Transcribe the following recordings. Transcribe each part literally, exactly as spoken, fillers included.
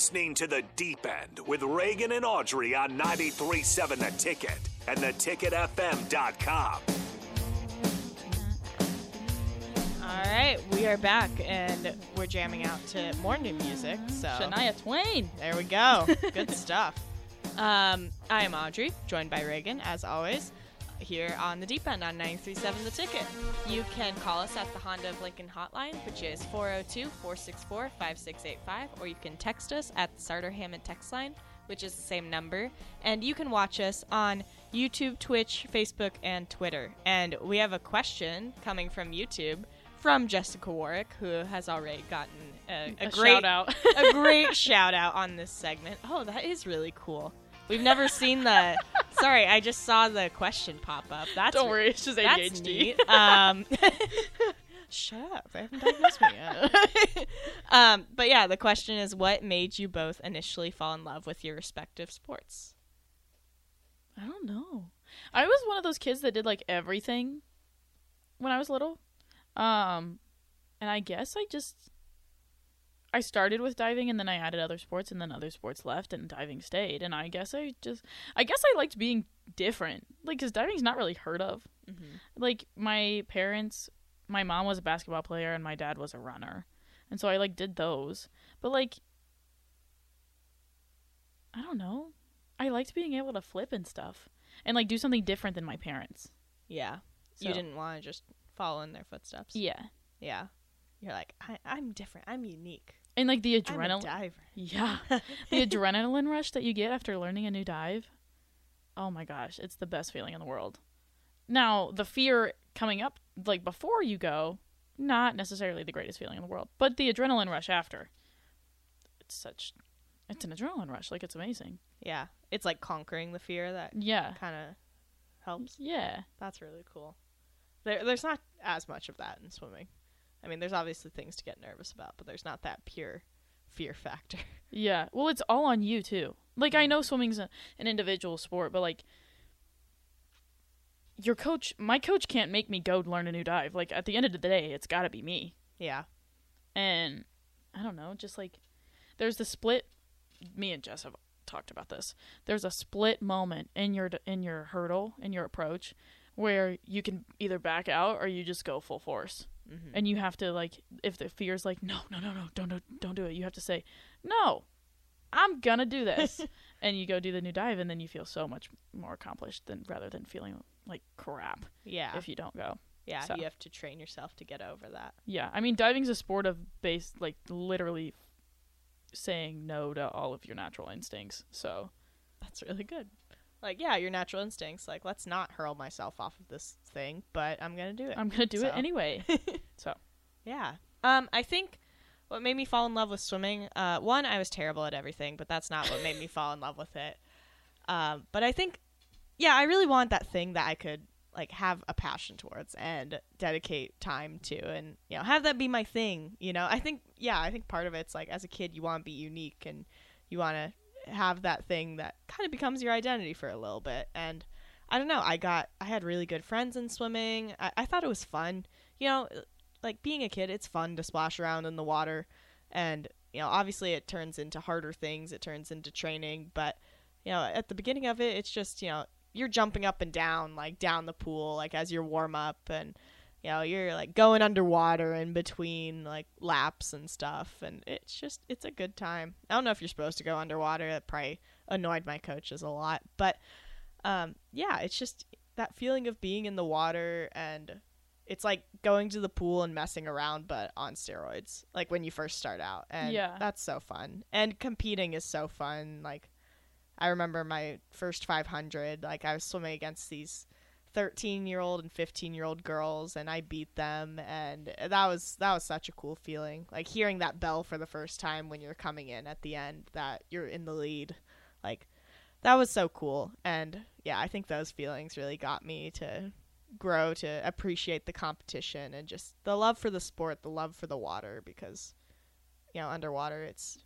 listening to The Deep End with Reagan and Audrey on ninety-three point seven The Ticket and the ticket f m dot com. All right, we are back, and we're jamming out to more new music. So Shania Twain. There we go. Good stuff. Um, I am Audrey, joined by Reagan, as always, here on The Deep End on ninety-three point seven The Ticket. You can call us at the Honda of Lincoln hotline, which is four oh two, four six four, five six eight five, or you can text us at the Sardar Hammond text line, which is the same number. And you can watch us on YouTube, Twitch, Facebook, and Twitter. And we have a question coming from YouTube from Jessica Warwick, who has already gotten a, a, a great shout out, a great shout out on this segment. Oh, that is really cool. We've never seen the. Sorry, I just saw the question pop up. That's don't worry, it's just A D H D. That's um, shut up! I haven't diagnosed me yet. um, but yeah, the question is, what made you both initially fall in love with your respective sports? I don't know. I was one of those kids that did like everything when I was little, um, and I guess I just I started with diving, and then I added other sports, and then other sports left, and diving stayed. And I guess I just, I guess I liked being different, like, because diving's not really heard of. Mm-hmm. Like, my parents, my mom was a basketball player, and my dad was a runner, and so I, like, did those. But, like, I don't know. I liked being able to flip and stuff, and, like, do something different than my parents. Yeah. So. You didn't want to just follow in their footsteps. Yeah. Yeah. You're like, I- I'm different. I'm unique. And, like, the adrenaline. I'm a diver. Yeah. The adrenaline rush that you get after learning a new dive. Oh, my gosh. It's the best feeling in the world. Now, the fear coming up, like, before you go, not necessarily the greatest feeling in the world. But the adrenaline rush after. It's such... It's an adrenaline rush. Like, it's amazing. Yeah. It's, like, conquering the fear that yeah. kind of helps. Yeah. That's really cool. There, There's not as much of that in swimming. I mean, there's obviously things to get nervous about, but there's not that pure fear factor. Yeah. Well, it's all on you, too. Like, I know swimming's a, an individual sport, but, like, your coach, my coach can't make me go learn a new dive. Like, at the end of the day, it's got to be me. Yeah. And, I don't know, just, like, there's the split. Me and Jess have talked about this. There's a split moment in your in your hurdle, in your approach, where you can either back out or you just go full force. Mm-hmm. And you have to, like, if the fear's like, no, no, no, no, don't, don't, don't do it. You have to say, no, I'm gonna do this. And you go do the new dive, and then you feel so much more accomplished than rather than feeling like crap. Yeah. If you don't go. Yeah. So. You have to train yourself to get over that. Yeah. I mean, diving's a sport of base, like, literally saying no to all of your natural instincts. So that's really good. Like, yeah, your natural instincts. Like, let's not hurl myself off of this thing, but I'm going to do it. I'm going to do so. it anyway. So, yeah. Um, I think what made me fall in love with swimming, uh, one, I was terrible at everything, but that's not what made me fall in love with it. Um, but I think, yeah, I really want that thing that I could, like, have a passion towards and dedicate time to and, you know, have that be my thing, you know? I think, yeah, I think part of it's, like, as a kid, you want to be unique and you want to have that thing that kind of becomes your identity for a little bit. And I don't know, I got I had really good friends in swimming. I, I thought it was fun, you know, like, being a kid, it's fun to splash around in the water, and, you know, obviously it turns into harder things, it turns into training, but, you know, at the beginning of it, it's just, you know, you're jumping up and down, like, down the pool, like, as your warm up, and, you know, you're, like, going underwater in between, like, laps and stuff, and it's just, it's a good time. I don't know if you're supposed to go underwater. That probably annoyed my coaches a lot, but, um, yeah, it's just that feeling of being in the water, and it's like going to the pool and messing around, but on steroids, like, when you first start out, and yeah. That's so fun, and competing is so fun. Like, I remember my first five hundred, like, I was swimming against these thirteen year old and fifteen year old girls, and I beat them, and that was that was such a cool feeling, like, hearing that bell for the first time when you're coming in at the end that you're in the lead, like, that was so cool. And yeah, I think those feelings really got me to grow to appreciate the competition and just the love for the sport, the love for the water, because, you know, underwater, it's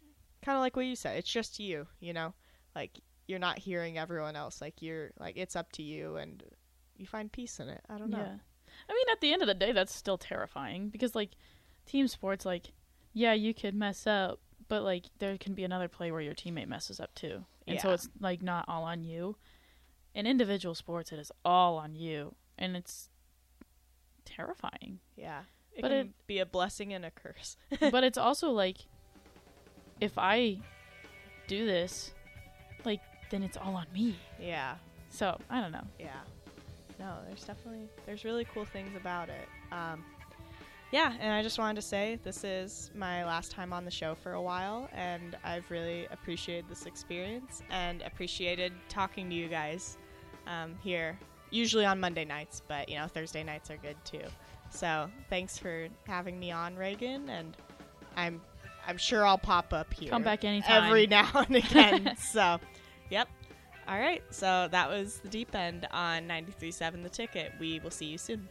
kind of like what you said, it's just you, you know, like, you're not hearing everyone else, like, you're like, it's up to you, and you find peace in it. I don't know. Yeah. I mean, at the end of the day, that's still terrifying because, like, team sports, like, yeah, you could mess up, But, like, there can be another play where your teammate messes up, too. And yeah. so it's, like, not all on you. In individual sports, it is all on you. And it's terrifying. Yeah. It but can it, be a blessing and a curse. But it's also, like, if I do this, like, then it's all on me. Yeah. So, I don't know. Yeah. No, there's definitely, there's really cool things about it. Um, yeah, and I just wanted to say this is my last time on the show for a while, and I've really appreciated this experience and appreciated talking to you guys um, here, usually on Monday nights, but, you know, Thursday nights are good, too. So thanks for having me on, Reagan, and I'm I'm sure I'll pop up here. Come back anytime. Every now and again. So, yep. All right, so that was The Deep End on ninety-three point seven The Ticket. We will see you soon.